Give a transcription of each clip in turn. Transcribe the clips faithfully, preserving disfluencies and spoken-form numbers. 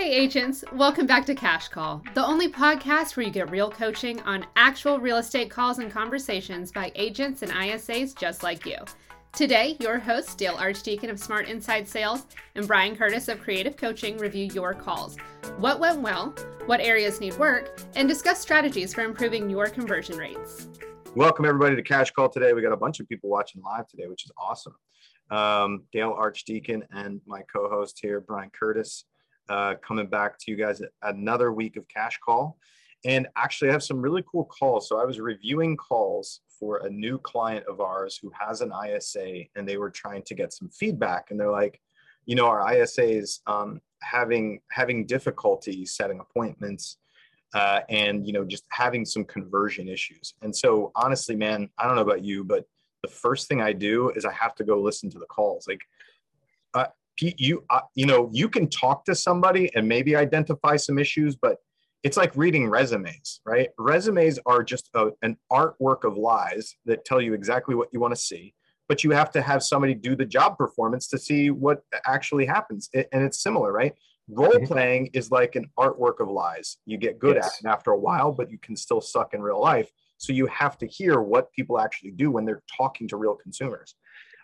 Hey agents, welcome back to Cash Call, the only podcast where you get real coaching on actual real estate calls and conversations by agents and I S As just like you. Today, your hosts, Dale Archdeacon of Smart Inside Sales and Brian Curtis of Creative Coaching review your calls, what went well, what areas need work, and discuss strategies for improving your conversion rates. Welcome everybody to Cash Call today. We got a bunch of people watching live today, which is awesome. Um, Dale Archdeacon and my co-host here, Brian Curtis. Uh, coming back to you guys another week of Cash Call. And actually I have some really cool calls. So I was reviewing calls for a new client of ours who has an I S A, and they were trying to get some feedback. And they're like, you know, our I S A is um, having, having difficulty setting appointments uh, and, you know, just having some conversion issues. And so honestly, man, I don't know about you, but the first thing I do is I have to go listen to the calls. Like, uh, You, uh, you know, you can talk to somebody and maybe identify some issues, but it's like reading resumes, right? Resumes are just a, an artwork of lies that tell you exactly what you want to see, but you have to have somebody do the job performance to see what actually happens. It, and it's similar, right? Role playing is like an artwork of lies. You get good yes. at it after a while, but you can still suck in real life. So you have to hear what people actually do when they're talking to real consumers.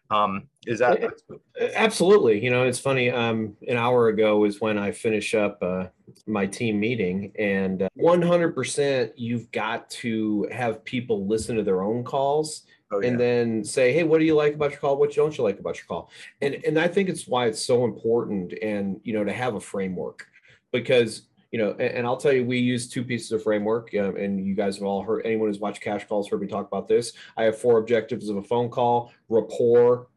Um, is that it, absolutely? You know, it's funny. Um, an hour ago is when I finish up uh, my team meeting, and uh, one hundred percent you've got to have people listen to their own calls oh, yeah. and then say, hey, what do you like about your call? What don't you like about your call? And and I think it's why it's so important, and you know, to have a framework, because you know, and, and I'll tell you, we use two pieces of framework, uh, and you guys have all heard, anyone who's watched Cash Calls heard me talk about this. I have four objectives of a phone call: rapport,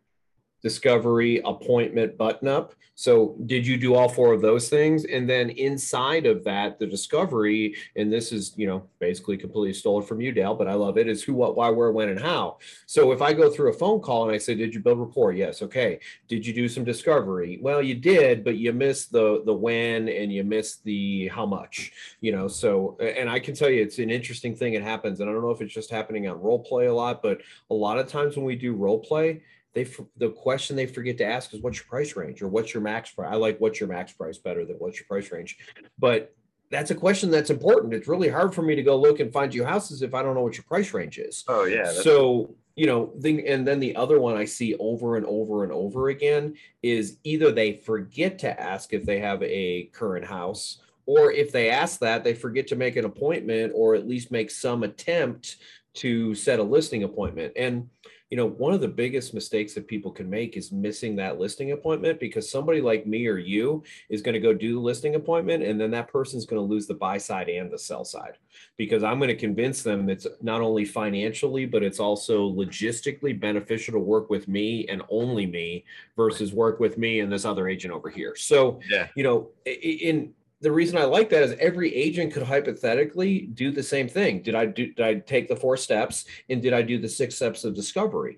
discovery, appointment, button up. So did you do all four of those things? And then inside of that, the discovery, and this is, you know, basically completely stolen from you, Dale, but I love it, is who, what, why, where, when, and how. So if I go through a phone call and I say, did you build rapport? Yes. Okay. Did you do some discovery? Well, you did, but you missed the, the when, and you missed the how much, you know, so, and I can tell you, it's an interesting thing. It happens. And I don't know if it's just happening on role play a lot, but a lot of times when we do role play, They the question they forget to ask is, what's your price range, or what's your max price? I like what's your max price better than what's your price range. But that's a question that's important. It's really hard for me to go look and find you houses if I don't know what your price range is. Oh, yeah. So, you know, thing, and then the other one I see over and over and over again is either they forget to ask if they have a current house, or if they ask that, they forget to make an appointment, or at least make some attempt to set a listing appointment. And you know, one of the biggest mistakes that people can make is missing that listing appointment, because somebody like me or you is going to go do the listing appointment, and then that person's going to lose the buy side and the sell side, because I'm going to convince them it's not only financially, but it's also logistically beneficial to work with me and only me versus work with me and this other agent over here. So, yeah. you know, in The reason I like that is every agent could hypothetically do the same thing. Did I do, did I take the four steps, and did I do the six steps of discovery?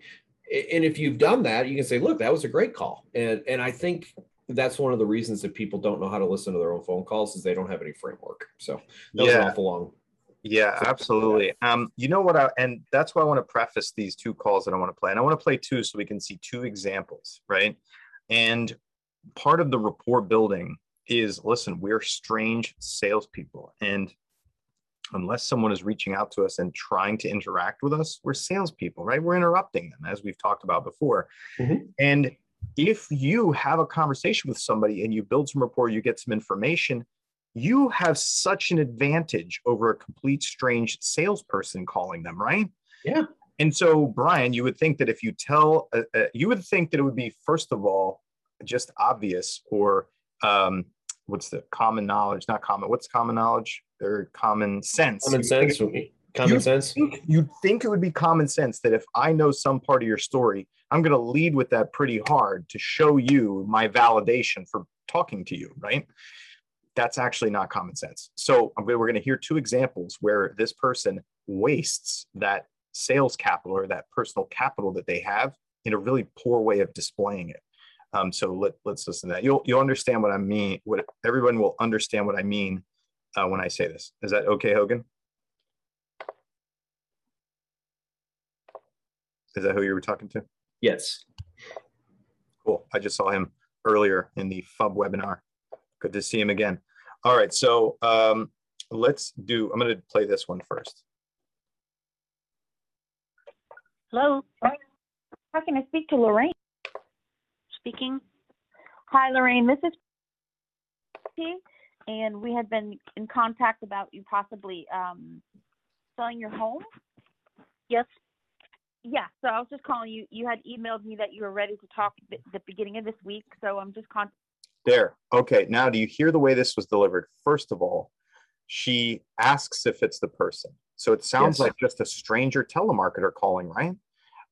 And if you've done that, you can say, look, that was a great call. And, and I think that's one of the reasons that people don't know how to listen to their own phone calls, is they don't have any framework. So that was yeah. an awful long. Yeah, absolutely. Um, you know what? I, and that's why I want to preface these two calls that I want to play. And I want to play two so we can see two examples, right? And part of the rapport building is, listen, we're strange salespeople. And unless someone is reaching out to us and trying to interact with us, we're salespeople, right? We're interrupting them, as we've talked about before. Mm-hmm. And if you have a conversation with somebody and you build some rapport, you get some information, you have such an advantage over a complete strange salesperson calling them, right? Yeah. And so, Brian, you would think that if you tell, uh, uh, you would think that it would be, first of all, just obvious, or um, what's the common knowledge, not common, what's common knowledge or common sense? Common sense. Common you'd sense. Think, you'd think it would be common sense that if I know some part of your story, I'm going to lead with that pretty hard to show you my validation for talking to you, right? That's actually not common sense. So we're going to hear two examples where this person wastes that sales capital, or that personal capital that they have, in a really poor way of displaying it. Um, so let, let's listen to that. You'll you'll understand what I mean. What everyone will understand what I mean uh, when I say this. Is that okay, Hogan? Is that who you were talking to? Yes. Cool. I just saw him earlier in the F U B webinar. Good to see him again. All right, so um, let's do, I'm going to play this one first. Hello. How can I speak to Lorraine? Speaking. Hi, Lorraine. This is P, and we had been in contact about you possibly um, selling your home. Yes. Yeah, so I was just calling you. You had emailed me that you were ready to talk at the beginning of this week, so I'm just contacting. There. Okay. Now, do you hear the way this was delivered? First of all, she asks if it's the person. So it sounds yes. like just a stranger telemarketer calling, right?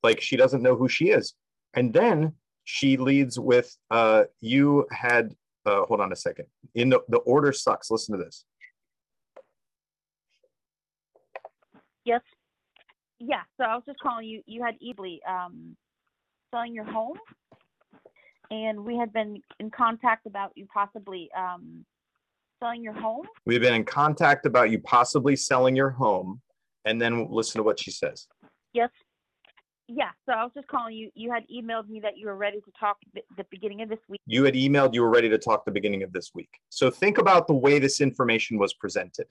Like she doesn't know who she is. And then she leads with, uh, you had, uh, hold on a second. In the, the order sucks. Listen to this. Yes. Yeah. So I was just calling you. You had Ebley um, selling your home. And we had been in contact about you possibly um, selling your home. We've been in contact about you possibly selling your home. And then listen to what she says. Yes. Yeah. So I was just calling you. You had emailed me that you were ready to talk the beginning of this week. You had emailed you were ready to talk the beginning of this week. So think about the way this information was presented.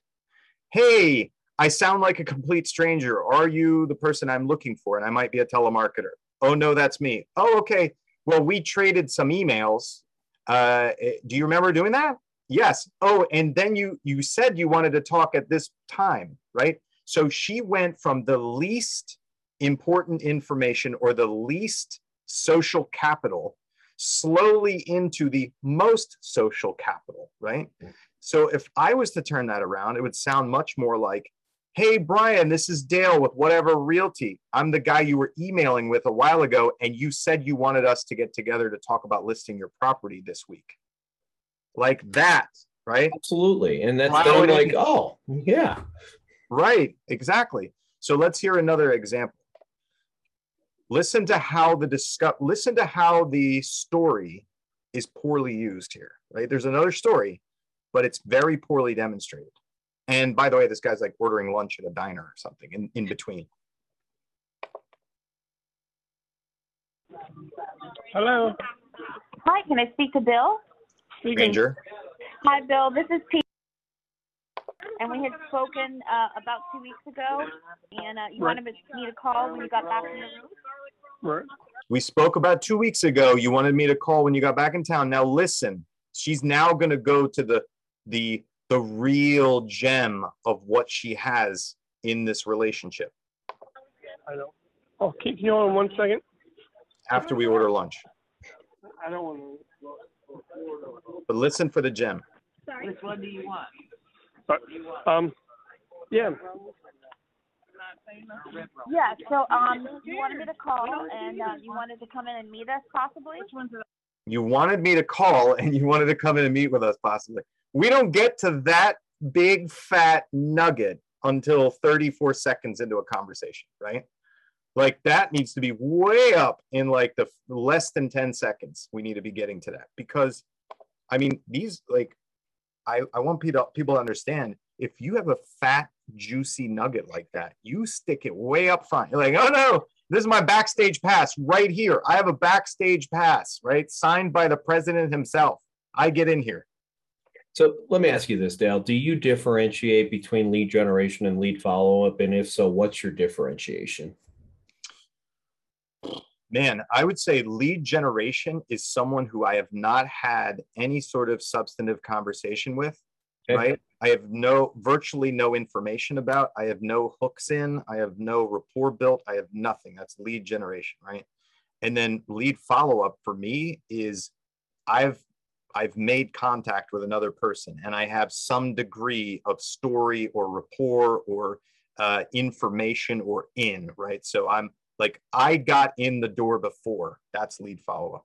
Hey, I sound like a complete stranger. Are you the person I'm looking for? And I might be a telemarketer. Oh, no, that's me. Oh, okay. Well, we traded some emails. Uh, do you remember doing that? Yes. Oh, and then you you said you wanted to talk at this time, right? So she went from the least important information or the least social capital slowly into the most social capital, right? So if I was to turn that around, it would sound much more like, hey, Brian, this is Dale with Whatever Realty. I'm the guy you were emailing with a while ago, and you said you wanted us to get together to talk about listing your property this week. Like that, right? Absolutely. And that's going like, oh, yeah. Right, exactly. So let's hear another example. Listen to how the discuss, listen to how the story is poorly used here, right? There's another story, but it's very poorly demonstrated. And by the way, this guy's like ordering lunch at a diner or something in, in between. Hello. Hi, can I speak to Bill? Ranger. Hi, Bill. This is Pete. And we had spoken uh, about two weeks ago. And uh, you right. wanted me to call when you got back in the room? Right. We spoke about two weeks ago. You wanted me to call when you got back in town. Now, listen, she's now going to go to the the... the real gem of what she has in this relationship. I know. Oh, keep you on one second. After we order lunch. I don't want to. But listen for the gem. Sorry. Which one do you want? Uh, um, yeah. Yeah, so um, you wanted me to call and uh, you wanted to come in and meet us possibly? Which ones are You wanted me to call and you wanted to come in and meet with us possibly. We don't get to that big fat nugget until thirty-four seconds into a conversation, right? Like that needs to be way up in like the less than ten seconds. We need to be getting to that because, I mean, these like, I, I want people to understand if you have a fat, juicy nugget like that, you stick it way up front. You're like, oh no, this is my backstage pass right here. I have a backstage pass, right? Signed by the president himself. I get in here. So let me ask you this, Dale. Do you differentiate between lead generation and lead follow-up? And if so, what's your differentiation? Man, I would say lead generation is someone who I have not had any sort of substantive conversation with, okay. right? I have no, virtually no information about. I have no hooks in. I have no rapport built. I have nothing. That's lead generation, right? And then lead follow-up for me is I've I've made contact with another person and I have some degree of story or rapport or uh, information or in, right? So I'm like, I got in the door before. That's lead follow-up.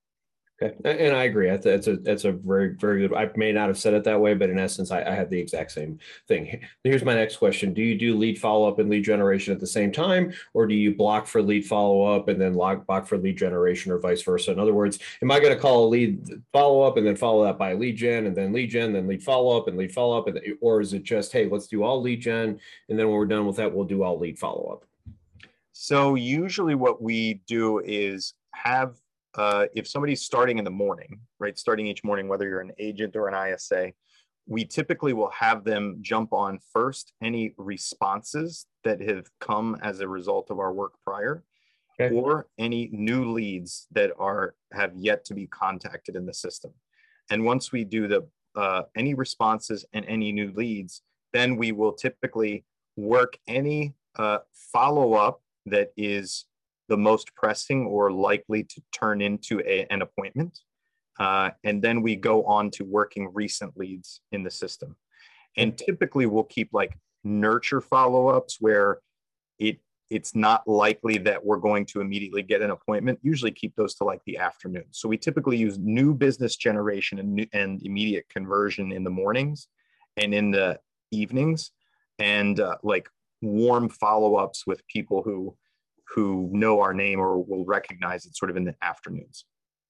Okay. And I agree. That's a, that's a very, very good, I may not have said it that way, but in essence, I, I had the exact same thing. Here's my next question. Do you do lead follow-up and lead generation at the same time, or do you block for lead follow-up and then log block for lead generation or vice versa? In other words, am I going to call a lead follow-up and then follow that by lead gen and then lead gen, then lead follow-up and lead follow-up? And, or is it just, hey, let's do all lead gen. And then when we're done with that, we'll do all lead follow-up. So usually what we do is have Uh, if somebody's starting in the morning, right, starting each morning, whether you're an agent or an I S A, we typically will have them jump on first any responses that have come as a result of our work prior, okay, or any new leads that are have yet to be contacted in the system. And once we do the uh, any responses and any new leads, then we will typically work any uh, follow-up that is the most pressing or likely to turn into a, an appointment. Uh, and then we go on to working recent leads in the system. And typically we'll keep like nurture follow-ups where it it's not likely that we're going to immediately get an appointment, usually keep those to like the afternoon. So we typically use new business generation and, new, and immediate conversion in the mornings and in the evenings, and uh, like warm follow-ups with people who, who know our name or will recognize it sort of in the afternoons.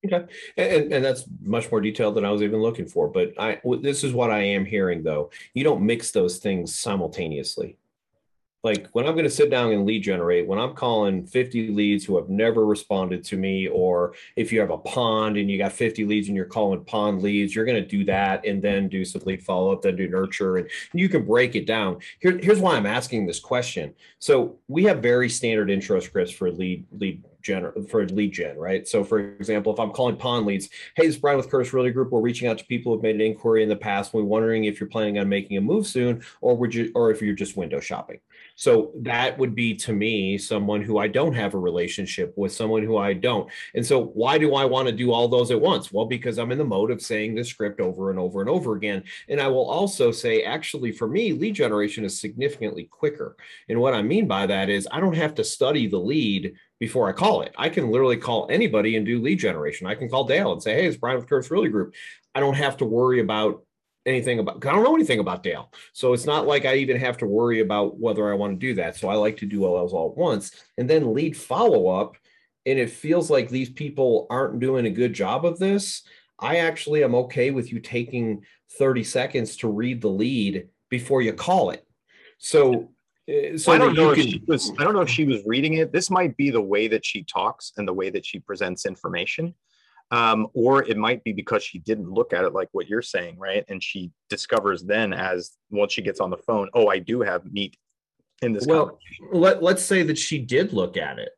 Okay. And, and that's much more detailed than I was even looking for. But I, this is what I am hearing, though. You don't mix those things simultaneously. Like when I'm going to sit down and lead generate, when I'm calling fifty leads who have never responded to me, or if you have a pond and you got fifty leads and you're calling pond leads, you're going to do that and then do some lead follow up, then do nurture, and you can break it down. Here, here's why I'm asking this question. So we have very standard intro scripts for lead lead. Gen, for lead gen, right? So for example, if I'm calling pond leads, hey, this is Brian with Curtis Realty Group. We're reaching out to people who have made an inquiry in the past. We're wondering if you're planning on making a move soon, or would you, or if you're just window shopping. So that would be to me someone who I don't have a relationship with, someone who I don't. And so why do I want to do all those at once? Well, because I'm in the mode of saying this script over and over and over again. And I will also say, actually, for me, lead generation is significantly quicker. And what I mean by that is I don't have to study the lead before I call it. I can literally call anybody and do lead generation. I can call Dale and say, hey, it's Brian with Curtis Realty Group. I don't have to worry about anything about, because I don't know anything about Dale. So it's not like I even have to worry about whether I want to do that. So I like to do all those all at once and then lead follow up. And it feels like these people aren't doing a good job of this. I actually am okay with you taking thirty seconds to read the lead before you call it. So So I don't know if she was, I don't know if she was reading it. This might be the way that she talks and the way that she presents information. Um, or it might be because she didn't look at it like what you're saying, right? And she discovers then as once she gets on the phone, oh, I do have meat in this conversation. Well, let, let's say that she did look at it.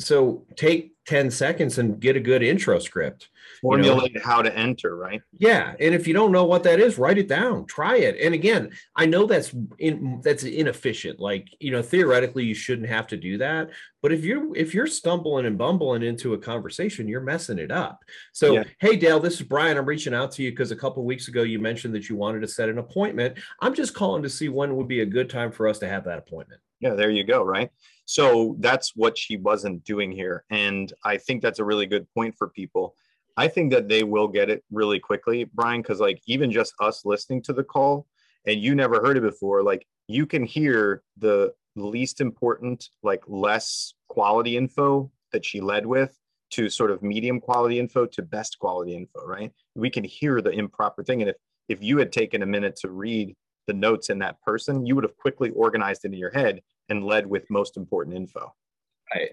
So take ten seconds and get a good intro script. Formulate you know? how to enter, right? Yeah. And if you don't know what that is, write it down, try it. And again, I know that's in, that's inefficient. Like, you know, theoretically you shouldn't have to do that, but if you're, if you're stumbling and bumbling into a conversation, you're messing it up. So, yeah. Hey, Dale, this is Brian. I'm reaching out to you because a couple of weeks ago you mentioned that you wanted to set an appointment. I'm just calling to see when would be a good time for us to have that appointment. Yeah, there you go. Right. So that's what she wasn't doing here. And I think that's a really good point for people. I think that they will get it really quickly, Brian, because like even just us listening to the call and you never heard it before, like you can hear the least important, like less quality info that she led with to sort of medium quality info to best quality info, right? We can hear the improper thing. And if, if you had taken a minute to read the notes in that person, you would have quickly organized it in your head and led with most important info.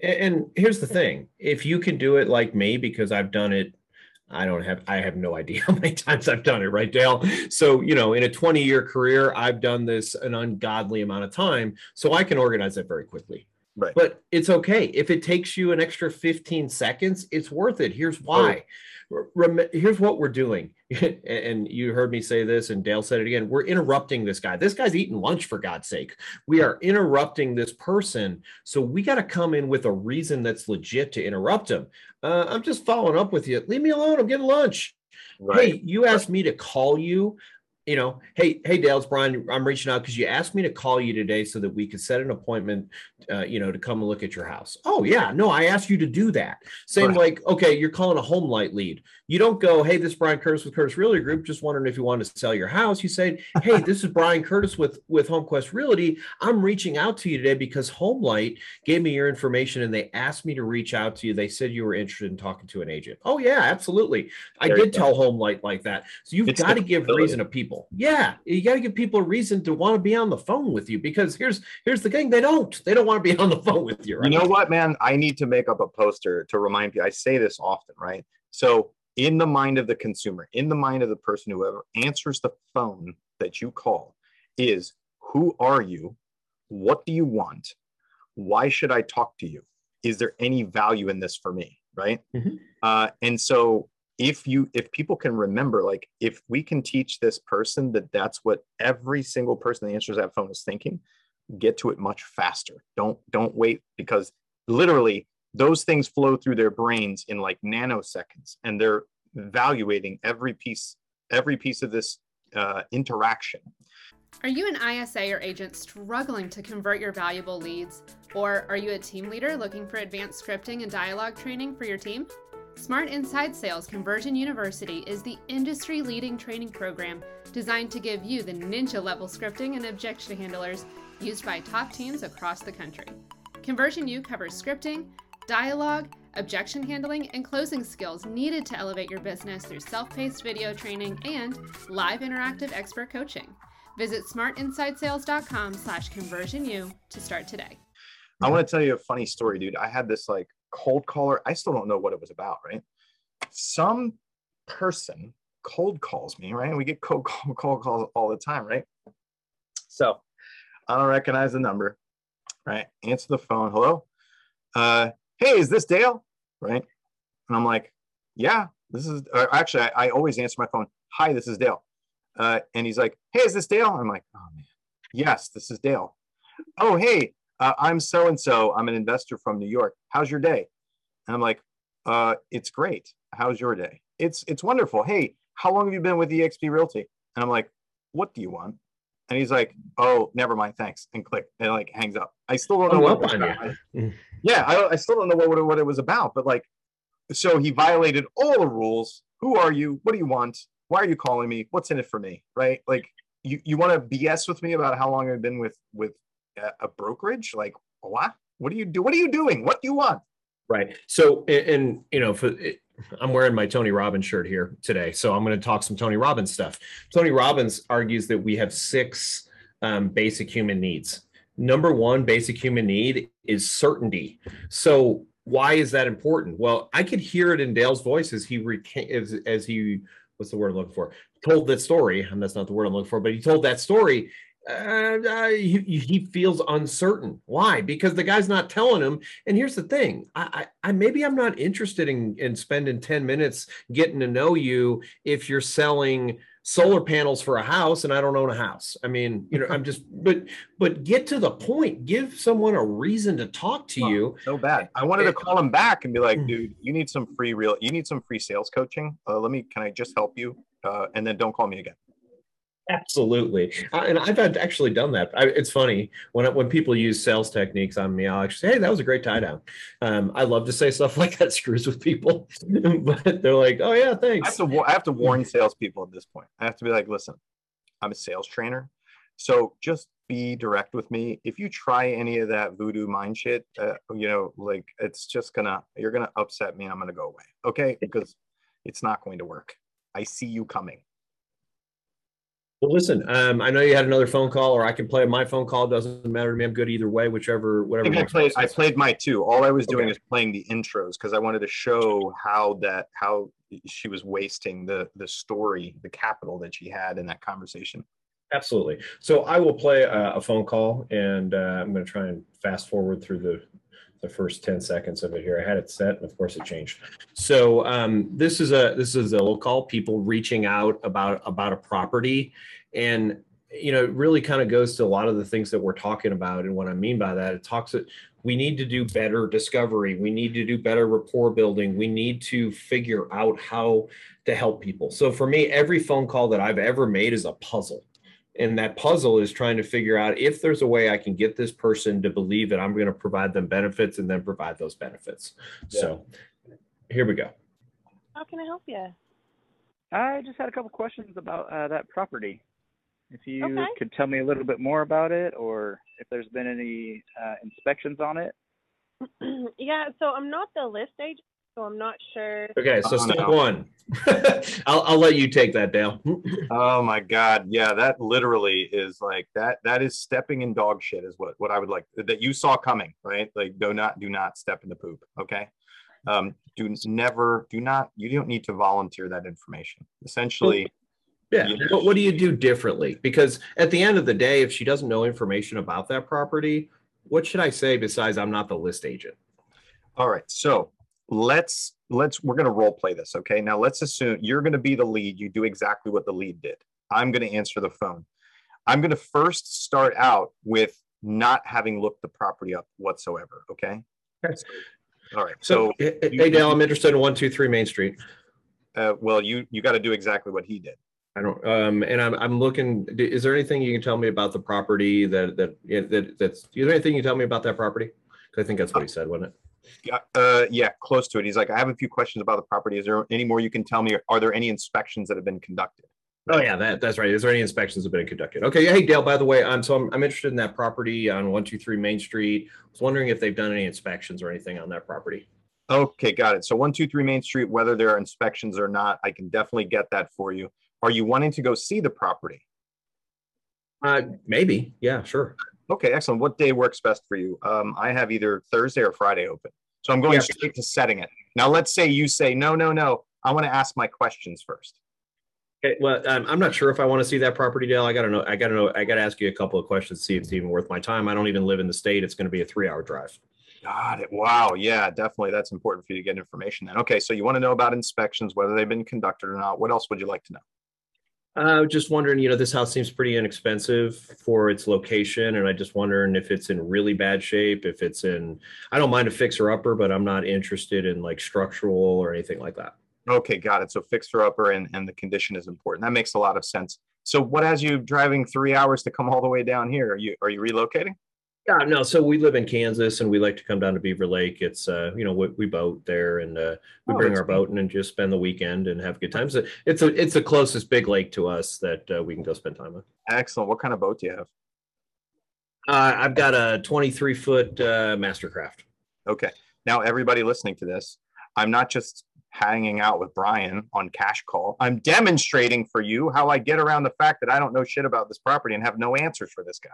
And here's the thing. If you can do it like me, because I've done it, I don't have, I have no idea how many times I've done it, right, Dale? So, you know, in a twenty year career, I've done this an ungodly amount of time. So I can organize that very quickly. Right. But it's okay. If it takes you an extra fifteen seconds, it's worth it. Here's why. Rem- here's what we're doing. And you heard me say this and Dale said it again. We're interrupting this guy. This guy's eating lunch, for God's sake. We are interrupting this person. So we got to come in with a reason that's legit to interrupt him. Uh, I'm just following up with you. Leave me alone. I'm getting lunch. Right. Hey, you asked me to call you. You know, hey, hey, Dale, it's Brian. I'm reaching out because you asked me to call you today so that we could set an appointment, uh, you know, to come and look at your house. Oh, yeah. No, I asked you to do that. Same right. Like, okay, you're calling a HomeLight lead. You don't go, hey, this is Brian Curtis with Curtis Realty Group. Just wondering if you want to sell your house. You say, hey, this is Brian Curtis with, with HomeQuest Realty. I'm reaching out to you today because HomeLight gave me your information and they asked me to reach out to you. They said you were interested in talking to an agent. Oh, yeah, absolutely. I there did tell HomeLight like that. So you've it's got to give reason to people. Yeah, you got to give people a reason to want to be on the phone with you, because here's here's the thing. They don't. They don't want to be on the phone with you. Right? You know what, man? I need to make up a poster to remind you. I say this often, right? So in the mind of the consumer, in the mind of the person, whoever answers the phone that you call, is who are you? What do you want? Why should I talk to you? Is there any value in this for me? Right. Mm-hmm. Uh, and so if you, if people can remember, like if we can teach this person that that's what every single person that answers that phone is thinking, get to it much faster. Don't, don't wait, because literally those things flow through their brains in like nanoseconds, and they're evaluating every piece, every piece of this uh, interaction. Are you an I S A or agent struggling to convert your valuable leads? Or are you a team leader looking for advanced scripting and dialogue training for your team? Smart Inside Sales Conversion University is the industry-leading training program designed to give you the ninja-level scripting and objection handlers used by top teams across the country. Conversion U covers scripting, dialogue, objection handling, and closing skills needed to elevate your business through self-paced video training and live interactive expert coaching. Visit smartinsidesales.com slash conversionu to start today. I want to tell you a funny story, dude. I had this like cold caller. I still don't know what it was about, right? Some person cold calls me, right? And we get cold, cold, cold calls all the time, right? So I don't recognize the number, right? Answer the phone. Hello? Uh, hey, is this Dale? Right? And I'm like, yeah, this is, or actually, I, I always answer my phone. Hi, this is Dale. Uh, and he's like, hey, is this Dale? I'm like, oh man, yes, this is Dale. Oh, hey, uh, I'm so-and-so. I'm an investor from New York. How's your day? And I'm like, uh, it's great. How's your day? It's, it's wonderful. Hey, how long have you been with eXp Realty? And I'm like, what do you want? And he's like, oh, never mind. Thanks. And click. And like hangs up. I still don't know what it was about. Yeah. I, I still don't know what, what it was about, but like, so he violated all the rules. Who are you? What do you want? Why are you calling me? What's in it for me? Right? Like you, you want to B S with me about how long I've been with, with a brokerage? Like, what, what do you do? What are you doing? What do you want? Right. So, and, and you know, for it, I'm wearing my Tony Robbins shirt here today. So I'm going to talk some Tony Robbins stuff. Tony Robbins argues that we have six um, basic human needs. Number one basic human need is certainty. So why is that important? Well, I could hear it in Dale's voice as he, reca- as, as he, what's the word I'm looking for? Told that story. And that's not the word I'm looking for, but he told that story. Uh, uh, he, he feels uncertain. Why? Because the guy's not telling him. And here's the thing. I, I, I maybe I'm not interested in, in spending ten minutes getting to know you if you're selling solar panels for a house and I don't own a house. I mean, you know, I'm just, but, but get to the point, give someone a reason to talk to oh, you. So bad. I wanted to call him back and be like, dude, you need some free real, you need some free sales coaching. Uh, let me, can I just help you? Uh, and then don't call me again. Absolutely. And I've actually done that. I, it's funny when, when people use sales techniques on me, I'll actually say, hey, that was a great tie down. Um, I love to say stuff like that screws with people, but they're like, oh yeah, thanks. I have, to, I have to warn salespeople at this point. I have to be like, listen, I'm a sales trainer. So just be direct with me. If you try any of that voodoo mind shit, uh, you know, like it's just gonna, you're going to upset me and I'm going to go away. Okay. Because it's not going to work. I see you coming. Well, listen, um, I know you had another phone call, or I can play my phone call. It doesn't matter to me. I'm good either way, whichever, whatever. I, I, played, I played my two. All I was doing okay. is playing the intros because I wanted to show how that, how she was wasting the, the story, the capital that she had in that conversation. Absolutely. So I will play a, a phone call and uh, I'm going to try and fast forward through the the first ten seconds of it here. I had it set and of course it changed. So um, this is a this is a Zillow call, people reaching out about, about a property. And, you know, it really kind of goes to a lot of the things that we're talking about. And what I mean by that, it talks that we need to do better discovery. We need to do better rapport building. We need to figure out how to help people. So for me, every phone call that I've ever made is a puzzle. And that puzzle is trying to figure out if there's a way I can get this person to believe that I'm going to provide them benefits and then provide those benefits. Yeah. So here we go. How can I help you? I just had a couple questions about uh, that property. If you okay. could tell me a little bit more about it or if there's been any uh, inspections on it. Yeah, so I'm not the list agent, so I'm not sure. Okay, so oh, step no. one. I'll, I'll let you take that, Dale. Oh my God. Yeah, that literally is like that. That is stepping in dog shit is what, what I would like that you saw coming, right? Like do not, do not step in the poop. Okay. Um, do never, do not, you don't need to volunteer that information. Essentially. Yeah. You know, but what do you do differently? Because at the end of the day, if she doesn't know information about that property, what should I say besides I'm not the list agent? All right. So let's, let's, we're going to role play this. Okay. Now let's assume you're going to be the lead. You do exactly what the lead did. I'm going to answer the phone. I'm going to first start out with not having looked the property up whatsoever. Okay. Yes. All right. So, so hey, you, Dale, I'm interested in one two three Main Street. Uh, well, you, you got to do exactly what he did. I don't, um, and I'm, I'm looking, is there anything you can tell me about the property that, that, that that's, is there anything you can tell me about that property? Cause I think that's what he said, wasn't it? Uh, yeah, close to it. He's like, I have a few questions about the property. Is there any more you can tell me? Are there any inspections that have been conducted? Oh yeah, that, that's right. Is there any inspections that have been conducted? Okay. Hey Dale, by the way, I'm, so I'm, I'm interested in that property on one two three Main Street. I was wondering if they've done any inspections or anything on that property. Okay. Got it. So one two three Main Street, whether there are inspections or not, I can definitely get that for you. Are you wanting to go see the property? Uh, maybe. Yeah, sure. Okay, excellent. What day works best for you? Um, I have either Thursday or Friday open. So I'm going yeah. straight to setting it. Now, let's say you say, no, no, no. I want to ask my questions first. Okay. Well, um, I'm not sure if I want to see that property, Dale. I got to know. I got to know. I got to ask you a couple of questions to see if it's even worth my time. I don't even live in the state. It's going to be a three hour drive. Got it. Wow. Yeah, definitely. That's important for you to get information then. Okay. So you want to know about inspections, whether they've been conducted or not. What else would you like to know? I was just wondering, you know, this house seems pretty inexpensive for its location. And I just wondering if it's in really bad shape, if it's in, I don't mind a fixer upper, but I'm not interested in like structural or anything like that. Okay, got it. So fixer upper and, and the condition is important. That makes a lot of sense. So what has you driving three hours to come all the way down here? Are you, are you relocating? Yeah, no. So we live in Kansas and we like to come down to Beaver Lake. It's, uh, you know, we, we boat there and uh, we oh, bring our boat in and just spend the weekend and have good times. So it's a, it's the closest big lake to us that uh, we can go spend time with. Excellent. What kind of boat do you have? Uh, I've got a twenty-three foot uh, Mastercraft. Okay. Now, everybody listening to this, I'm not just hanging out with Brian on Cash Call. I'm demonstrating for you how I get around the fact that I don't know shit about this property and have no answers for this guy.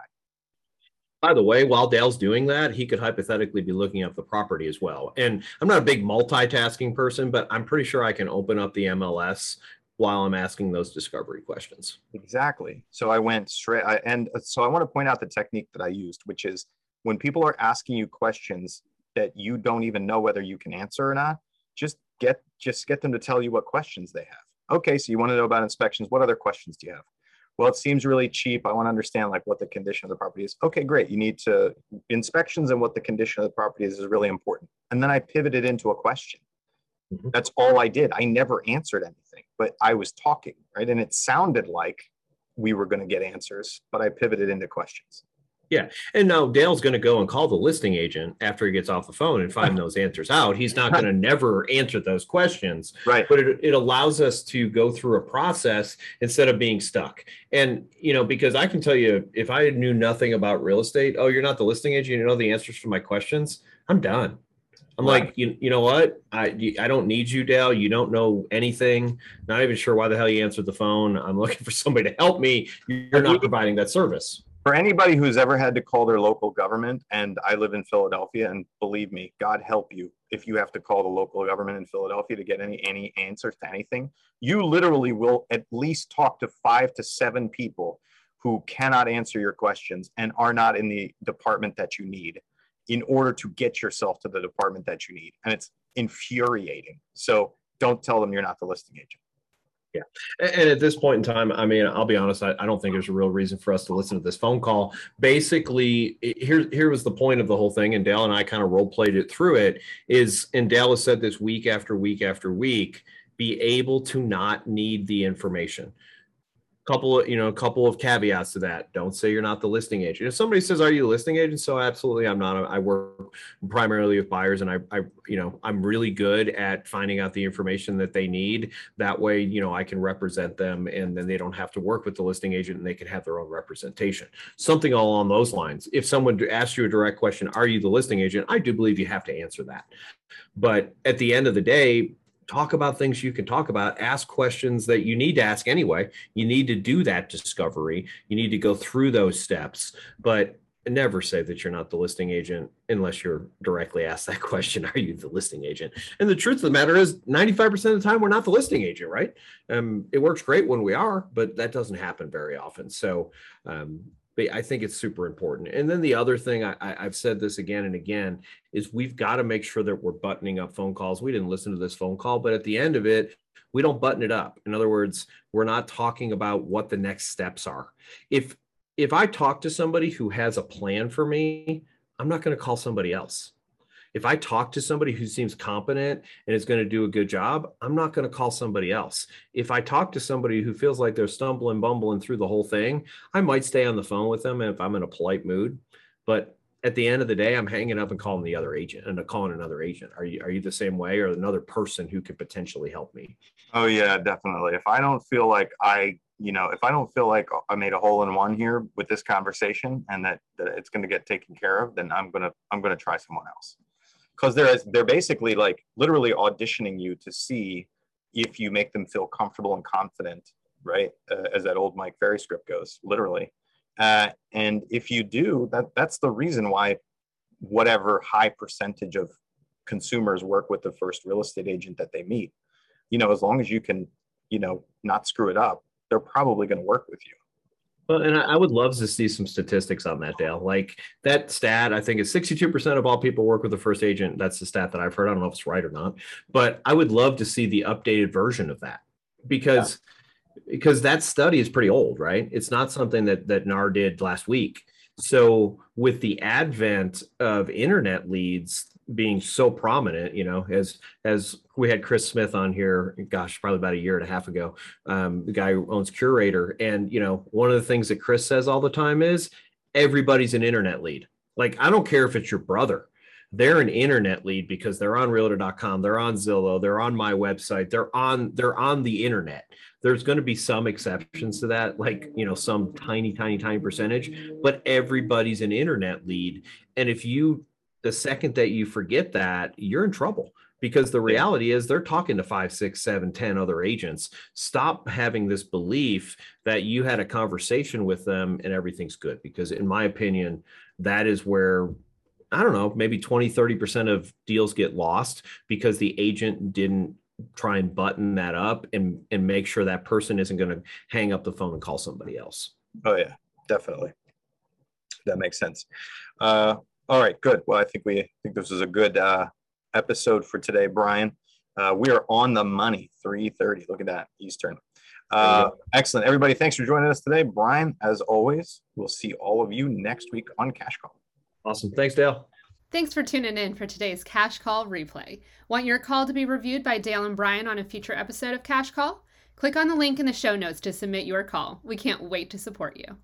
By the way, while Dale's doing that, he could hypothetically be looking up the property as well. And I'm not a big multitasking person, but I'm pretty sure I can open up the M L S while I'm asking those discovery questions. Exactly. So I went straight. I, and so I want to point out the technique that I used, which is when people are asking you questions that you don't even know whether you can answer or not, just get, just get them to tell you what questions they have. Okay. So you want to know about inspections. What other questions do you have? Well, it seems really cheap. I want to understand like what the condition of the property is. Okay, great. You need to inspections and what the condition of the property is is really important. And then I pivoted into a question. Mm-hmm. That's all I did. I never answered anything, but I was talking, right? And it sounded like we were going to get answers, but I pivoted into questions. Yeah. And now Dale's going to go and call the listing agent after he gets off the phone and find those answers out. He's not going to never answer those questions. Right. But it, it allows us to go through a process instead of being stuck. And, you know, because I can tell you, if I knew nothing about real estate, oh, you're not the listing agent, you know the answers to my questions, I'm done. I'm right. like, you, you know what? I, I don't need you, Dale. You don't know anything. Not even sure why the hell you answered the phone. I'm looking for somebody to help me. You're not providing that service. For anybody who's ever had to call their local government, and I live in Philadelphia, and believe me, God help you if you have to call the local government in Philadelphia to get any, any answers to anything, you literally will at least talk to five to seven people who cannot answer your questions and are not in the department that you need in order to get yourself to the department that you need. And it's infuriating. So don't tell them you're not the listing agent. Yeah. And at this point in time, I mean, I'll be honest, I, I don't think there's a real reason for us to listen to this phone call. Basically, here, here was the point of the whole thing. And Dale and I kind of role played it through it is, and Dale has said this week after week after week, be able to not need the information. Couple of, you know, a couple of caveats to that. Don't say you're not the listing agent. If somebody says, are you a listing agent? So absolutely, I'm not. I work primarily with buyers and I, I, you know, I'm really good at finding out the information that they need. That way, you know, I can represent them and then they don't have to work with the listing agent and they can have their own representation. Something along those lines. If someone asks you a direct question, are you the listing agent? I do believe you have to answer that. But at the end of the day, talk about things you can talk about, ask questions that you need to ask anyway. You need to do that discovery. You need to go through those steps. But never say that you're not the listing agent unless you're directly asked that question, are you the listing agent? And the truth of the matter is ninety-five percent of the time we're not the listing agent, right? Um, it works great when we are, but that doesn't happen very often. So um, but I think it's super important. And then the other thing, I, I've said this again and again, is we've got to make sure that we're buttoning up phone calls. We didn't listen to this phone call, but at the end of it, we don't button it up. In other words, we're not talking about what the next steps are. If If I talk to somebody who has a plan for me, I'm not going to call somebody else. If I talk to somebody who seems competent and is going to do a good job, I'm not going to call somebody else. If I talk to somebody who feels like they're stumbling, bumbling through the whole thing, I might stay on the phone with them if I'm in a polite mood. But at the end of the day, I'm hanging up and calling the other agent and calling another agent. Are you, are you the same way, or another person who could potentially help me? Oh yeah, definitely. If I don't feel like I you know, if I don't feel like I made a hole in one here with this conversation and that, that it's going to get taken care of, then I'm going to, I'm going to try someone else. Cause there is, they're basically like literally auditioning you to see if you make them feel comfortable and confident, right? Uh, as that old Mike Ferry script goes, literally. Uh, and if you do that, that's the reason why whatever high percentage of consumers work with the first real estate agent that they meet, you know, as long as you can, you know, not screw it up, they're probably going to work with you. Well, and I would love to see some statistics on that, Dale. Like that stat, I think is sixty-two percent of all people work with the first agent. That's the stat that I've heard. I don't know if it's right or not, but I would love to see the updated version of that, because, yeah. because that study is pretty old, right? It's not something that, that N A R did last week. So with the advent of internet leads being so prominent, you know, as as we had Chris Smith on here, gosh, probably about a year and a half ago, um, the guy who owns Curator. And, you know, one of the things that Chris says all the time is everybody's an internet lead. Like, I don't care if it's your brother. They're an internet lead because they're on realtor dot com, they're on Zillow, they're on my website, they're on they're on the internet. There's going to be some exceptions to that, like, you know, some tiny, tiny, tiny percentage, but everybody's an internet lead. And if you, the second that you forget that, you're in trouble, because the reality is they're talking to five, six, seven, ten other agents. Stop having this belief that you had a conversation with them and everything's good, because in my opinion, that is where, I don't know, maybe twenty, thirty percent of deals get lost, because the agent didn't try and button that up and, and make sure that person isn't going to hang up the phone and call somebody else. Oh yeah, definitely. That makes sense. Uh, All right, good. Well, I think we I think this is a good uh, episode for today, Brian. Uh, we are on the money, three thirty. Look at that, Eastern. Uh, excellent. Everybody, thanks for joining us today. Brian, as always, we'll see all of you next week on Cash Call. Awesome. Thanks, Dale. Thanks for tuning in for today's Cash Call replay. Want your call to be reviewed by Dale and Brian on a future episode of Cash Call? Click on the link in the show notes to submit your call. We can't wait to support you.